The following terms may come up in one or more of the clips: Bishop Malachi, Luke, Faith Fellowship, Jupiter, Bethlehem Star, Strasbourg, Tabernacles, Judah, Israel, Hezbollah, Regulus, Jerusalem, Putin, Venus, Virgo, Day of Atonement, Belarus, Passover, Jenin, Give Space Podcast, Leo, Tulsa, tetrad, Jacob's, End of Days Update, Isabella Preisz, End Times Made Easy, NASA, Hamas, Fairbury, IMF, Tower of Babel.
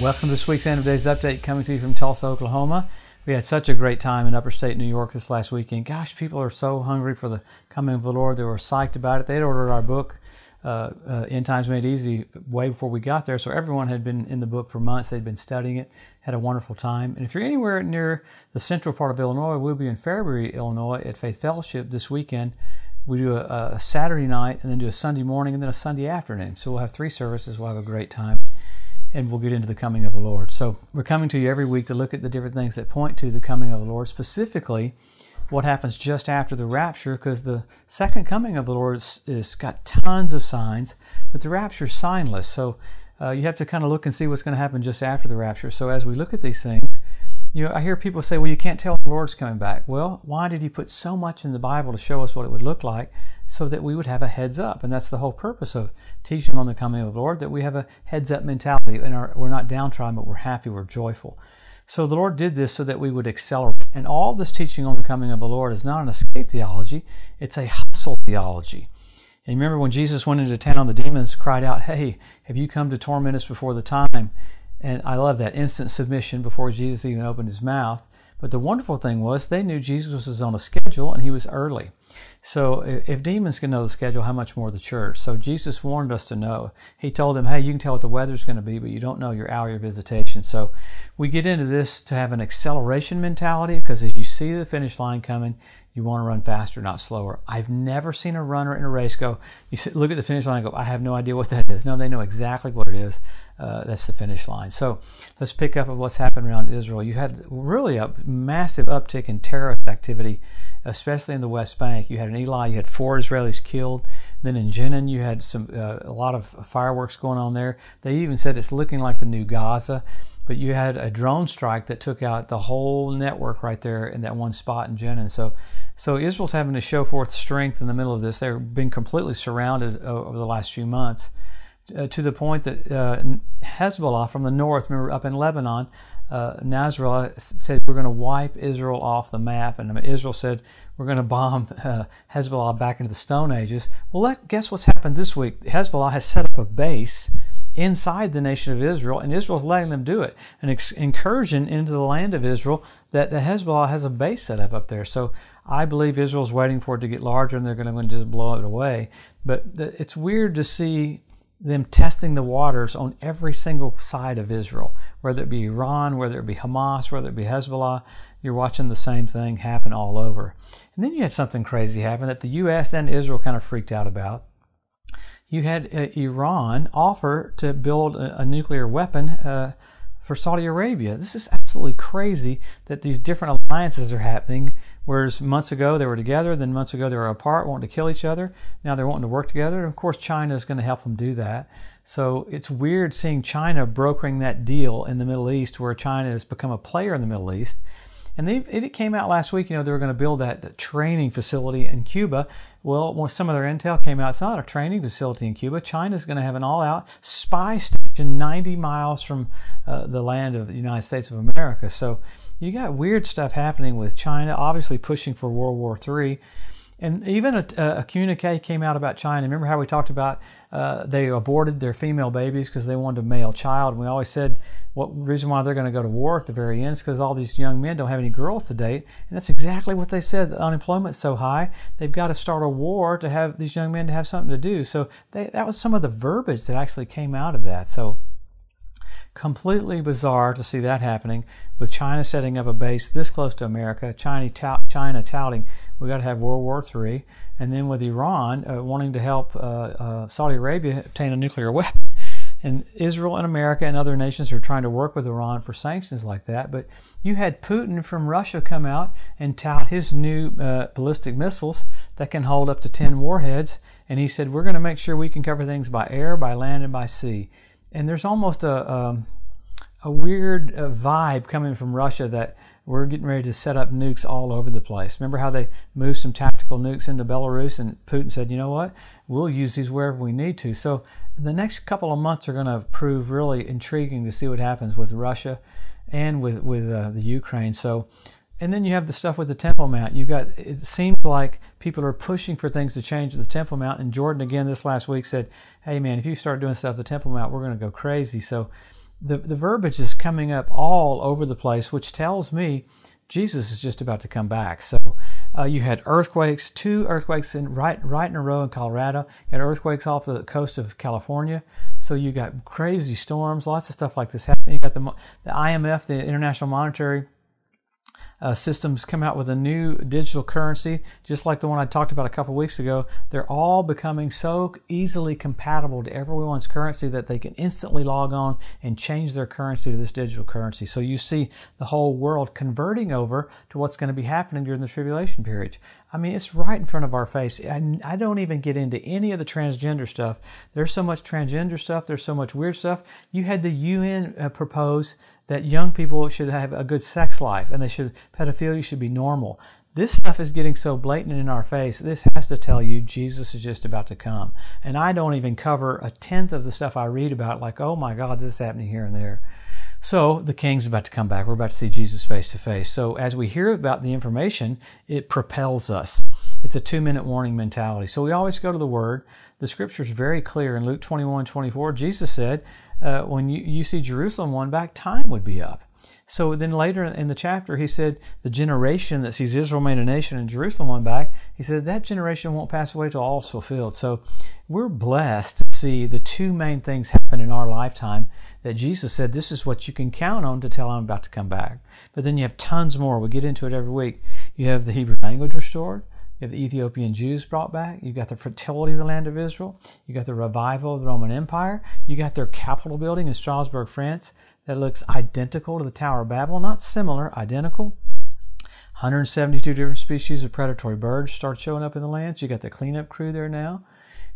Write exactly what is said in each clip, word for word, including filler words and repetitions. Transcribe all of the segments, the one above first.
Welcome to this week's End of Days Update, coming to you from Tulsa, Oklahoma. We had such a great time in upstate New York this last weekend. Gosh, people are so hungry for the coming of the Lord. They were psyched about it. They'd ordered our book, uh, uh, End Times Made Easy, way before we got there. So everyone had been in the book for months. They'd been studying it, had a wonderful time. And if you're anywhere near the central part of Illinois, we'll be in Fairbury, Illinois at Faith Fellowship this weekend. We do a, a Saturday night and then do a Sunday morning and then a Sunday afternoon. So we'll have three services. We'll have a great time. And we'll get into the coming of the Lord. So we're coming to you every week to look at the different things that point to the coming of the Lord, specifically what happens just after the rapture, because the second coming of the Lord is, is got tons of signs, but the rapture is signless. So uh, you have to kind of look and see what's going to happen just after the rapture. So as we look at these things, you know, I hear people say, well, you can't tell the Lord's coming back. Well, why did he put so much in the Bible to show us what it would look like so that we would have a heads up? And that's the whole purpose of teaching on the coming of the Lord, that we have a heads up mentality and our, we're not downtrodden, but we're happy, we're joyful. So the Lord did this so that we would accelerate. And all this teaching on the coming of the Lord is not an escape theology, it's a hustle theology. And remember when Jesus went into town, the demons cried out, hey, have you come to torment us before the time? And I love that instant submission before Jesus even opened his mouth. But the wonderful thing was they knew Jesus was on a schedule and he was early. So if demons can know the schedule, how much more the church? So Jesus warned us to know. He told them, hey, you can tell what the weather's going to be, but you don't know your hour of your visitation. So we get into this to have an acceleration mentality, because as you see the finish line coming, you want to run faster, not slower. I've never seen a runner in a race go, you look at the finish line and go, I have no idea what that is. No, they know exactly what it is. Uh, that's the finish line. So let's pick up on what's happened around Israel. You had really a massive uptick in terrorist activity, especially in the West Bank. You had in Eli, you had four Israelis killed. Then in Jenin, you had some uh, a lot of fireworks going on there. They even said it's looking like the new Gaza. But you had a drone strike that took out the whole network right there in that one spot in Jenin. So, so Israel's having to show forth strength in the middle of this. They've been completely surrounded over the last few months, uh, to the point that uh, Hezbollah from the north, remember up in Lebanon, uh, Nasrallah said, we're going to wipe Israel off the map. And Israel said, we're going to bomb uh, Hezbollah back into the Stone Ages. Well, let, guess what's happened this week? Hezbollah has set up a base inside the nation of Israel, and Israel's letting them do it. An incursion into the land of Israel that the Hezbollah has a base set up up there. So I believe Israel's waiting for it to get larger, and they're going to just blow it away. But the, it's weird to see them testing the waters on every single side of Israel, whether it be Iran, whether it be Hamas, whether it be Hezbollah. You're watching the same thing happen all over. And then you had something crazy happen that the U S and Israel kind of freaked out about. You had uh, Iran offer to build a, a nuclear weapon uh, for Saudi Arabia. This is absolutely crazy that these different alliances are happening, whereas months ago they were together, then months ago they were apart, wanting to kill each other. Now they're wanting to work together. And of course, China is going to help them do that. So it's weird seeing China brokering that deal in the Middle East, where China has become a player in the Middle East. And they, it came out last week, you know, they were going to build that training facility in Cuba. Well, when some of their intel came out, it's not a training facility in Cuba. China's going to have an all-out spy station ninety miles from uh, the land of the United States of America. So you got weird stuff happening with China, obviously pushing for World War Three. And even a, a communique came out about China. Remember how we talked about uh, they aborted their female babies because they wanted a male child. And we always said, what reason why they're going to go to war at the very end is because all these young men don't have any girls to date. And that's exactly what they said. The unemployment's so high, they've got to start a war to have these young men to have something to do. So they, that was some of the verbiage that actually came out of that. So completely bizarre to see that happening, with China setting up a base this close to America, China, China touting we got to have World War Three, and then with Iran uh, wanting to help uh, uh, Saudi Arabia obtain a nuclear weapon. And Israel and America and other nations are trying to work with Iran for sanctions like that. But you had Putin from Russia come out and tout his new uh, ballistic missiles that can hold up to ten warheads. And he said, we're going to make sure we can cover things by air, by land, and by sea. And there's almost a, um, a weird uh, vibe coming from Russia that we're getting ready to set up nukes all over the place. Remember how they moved some tactical nukes into Belarus, and Putin said, you know what, we'll use these wherever we need to. So the next couple of months are going to prove really intriguing to see what happens with Russia and with, with uh, the Ukraine. So, and then you have the stuff with the Temple Mount. You've got, it seems like people are pushing for things to change at the Temple Mount. And Jordan, again, this last week said, hey, man, if you start doing stuff at the Temple Mount, we're going to go crazy. So the, the verbiage is coming up all over the place, which tells me Jesus is just about to come back. So uh, you had earthquakes, two earthquakes in right, right in a row in Colorado. You had earthquakes off the coast of California. So you got crazy storms, lots of stuff like this happening. You got the, the I M F, the International Monetary Uh, systems come out with a new digital currency, just like the one I talked about a couple weeks ago. They're all becoming so easily compatible to everyone's currency that they can instantly log on and change their currency to this digital currency. So you see the whole world converting over to what's going to be happening during the tribulation period. I mean, it's right in front of our face. I, I don't even get into any of the transgender stuff. There's so much transgender stuff. There's so much weird stuff. You had the U N uh, propose that young people should have a good sex life and they should, pedophilia should be normal. This stuff is getting so blatant in our face. This has to tell you Jesus is just about to come. And I don't even cover a tenth of the stuff I read about, like, oh my God, this is happening here and there. So the king's about to come back. We're about to see Jesus face to face. So as we hear about the information, it propels us. It's a two-minute warning mentality. So we always go to the Word. The Scripture is very clear. In Luke twenty-one twenty-four, Jesus said, Uh, when you, you see Jerusalem won back, time would be up. So then later in the chapter, he said, the generation that sees Israel made a nation and Jerusalem won back, he said, that generation won't pass away till all is fulfilled. So we're blessed to see the two main things happen in our lifetime that Jesus said, this is what you can count on to tell I'm about to come back. But then you have tons more. We get into it every week. You have the Hebrew language restored. You have the Ethiopian Jews brought back. You got the fertility of the land of Israel. You got the revival of the Roman Empire. You got their Capitol building in Strasbourg, France, that looks identical to the Tower of Babel. Not similar, identical. one hundred seventy-two different species of predatory birds start showing up in the land. You got the cleanup crew there now.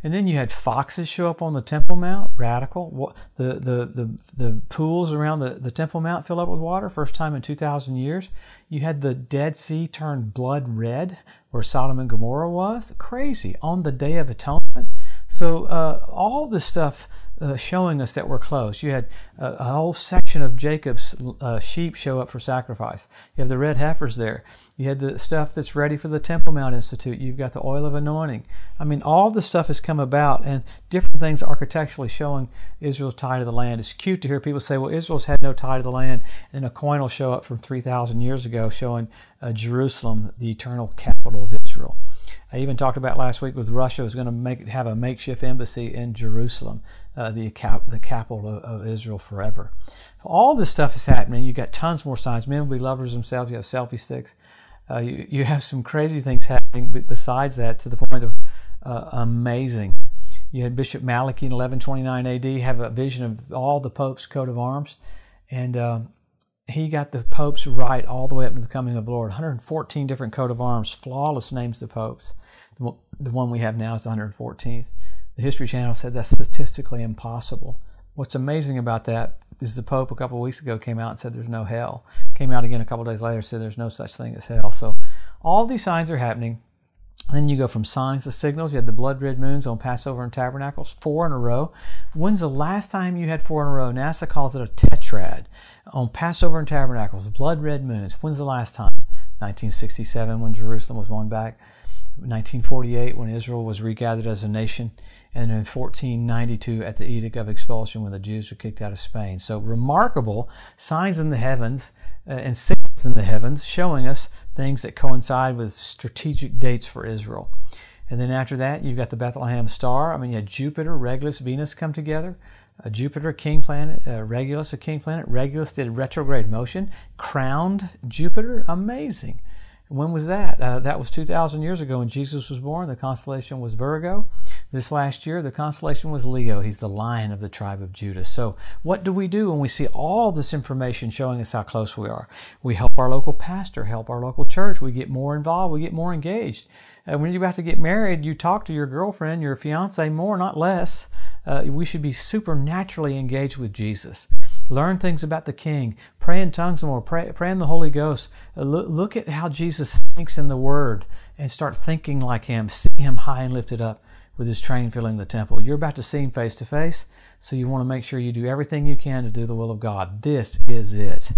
And then you had foxes show up on the Temple Mount, radical. The, the, the, the pools around the, the Temple Mount fill up with water, first time in two thousand years. You had the Dead Sea turn blood red, where Sodom and Gomorrah was. Crazy, on the Day of Atonement. So uh, all this stuff uh, showing us that we're close. You had uh, a whole section of Jacob's uh, sheep show up for sacrifice. You have the red heifers there. You had the stuff that's ready for the Temple Mount Institute. You've got the oil of anointing. I mean, all the stuff has come about, and different things architecturally showing Israel's tie to the land. It's cute to hear people say, well, Israel's had no tie to the land. And a coin will show up from three thousand years ago showing uh, Jerusalem, the eternal capital of Israel. I even talked about last week with Russia was going to make, have a makeshift embassy in Jerusalem, uh, the, cap, the capital of, of Israel forever. All this stuff is happening. You've got tons more signs. Men will be lovers themselves. You have selfie sticks. Uh, you, you have some crazy things happening besides that, to the point of uh, amazing. You had Bishop Malachi in eleven twenty-nine A D have a vision of all the Pope's coat of arms. And Uh, He got the popes right all the way up to the coming of the Lord. one hundred fourteen different coat of arms, flawless names of the popes. The one we have now is the one hundred fourteenth. The History Channel said that's statistically impossible. What's amazing about that is the Pope a couple of weeks ago came out and said there's no hell. Came out again a couple of days later and said there's no such thing as hell. So all these signs are happening. Then you go from signs to signals. You had the blood red moons on Passover and Tabernacles, four in a row. When's the last time you had four in a row? NASA calls it a tetrad. On Passover and Tabernacles, blood red moons. When's the last time? nineteen sixty-seven, when Jerusalem was won back. nineteen forty-eight, when Israel was regathered as a nation. And in fourteen ninety-two, at the Edict of Expulsion, when the Jews were kicked out of Spain. So remarkable signs in the heavens uh, and signals in the heavens, showing us things that coincide with strategic dates for Israel. And then after that, you've got the Bethlehem Star. I mean, you had Jupiter, Regulus, Venus come together. Uh, Jupiter, king planet, uh, Regulus, a king planet. Regulus did retrograde motion, crowned Jupiter. Amazing. When was that? Uh, that was two thousand years ago when Jesus was born. The constellation was Virgo. This last year, the constellation was Leo. He's the lion of the tribe of Judah. So what do we do when we see all this information showing us how close we are? We help our local pastor, help our local church. We get more involved. We get more engaged. And when you're about to get married, you talk to your girlfriend, your fiance, more, not less. Uh, we should be supernaturally engaged with Jesus. Learn things about the King. Pray in tongues more. Pray, pray in the Holy Ghost. Look, look at how Jesus thinks in the Word and start thinking like Him. See Him high and lifted up with His train filling the temple. You're about to see Him face to face, so you want to make sure you do everything you can to do the will of God. This is it.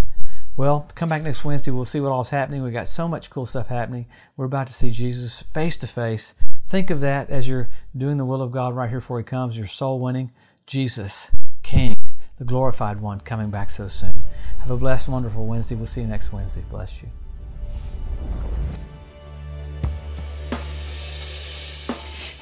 Well, come back next Wednesday. We'll see what all is happening. We've got so much cool stuff happening. We're about to see Jesus face to face. Think of that as you're doing the will of God right here before He comes. You're soul winning. Jesus, King. the glorified one, coming back so soon. Have a blessed, wonderful Wednesday. We'll see you next Wednesday. Bless you.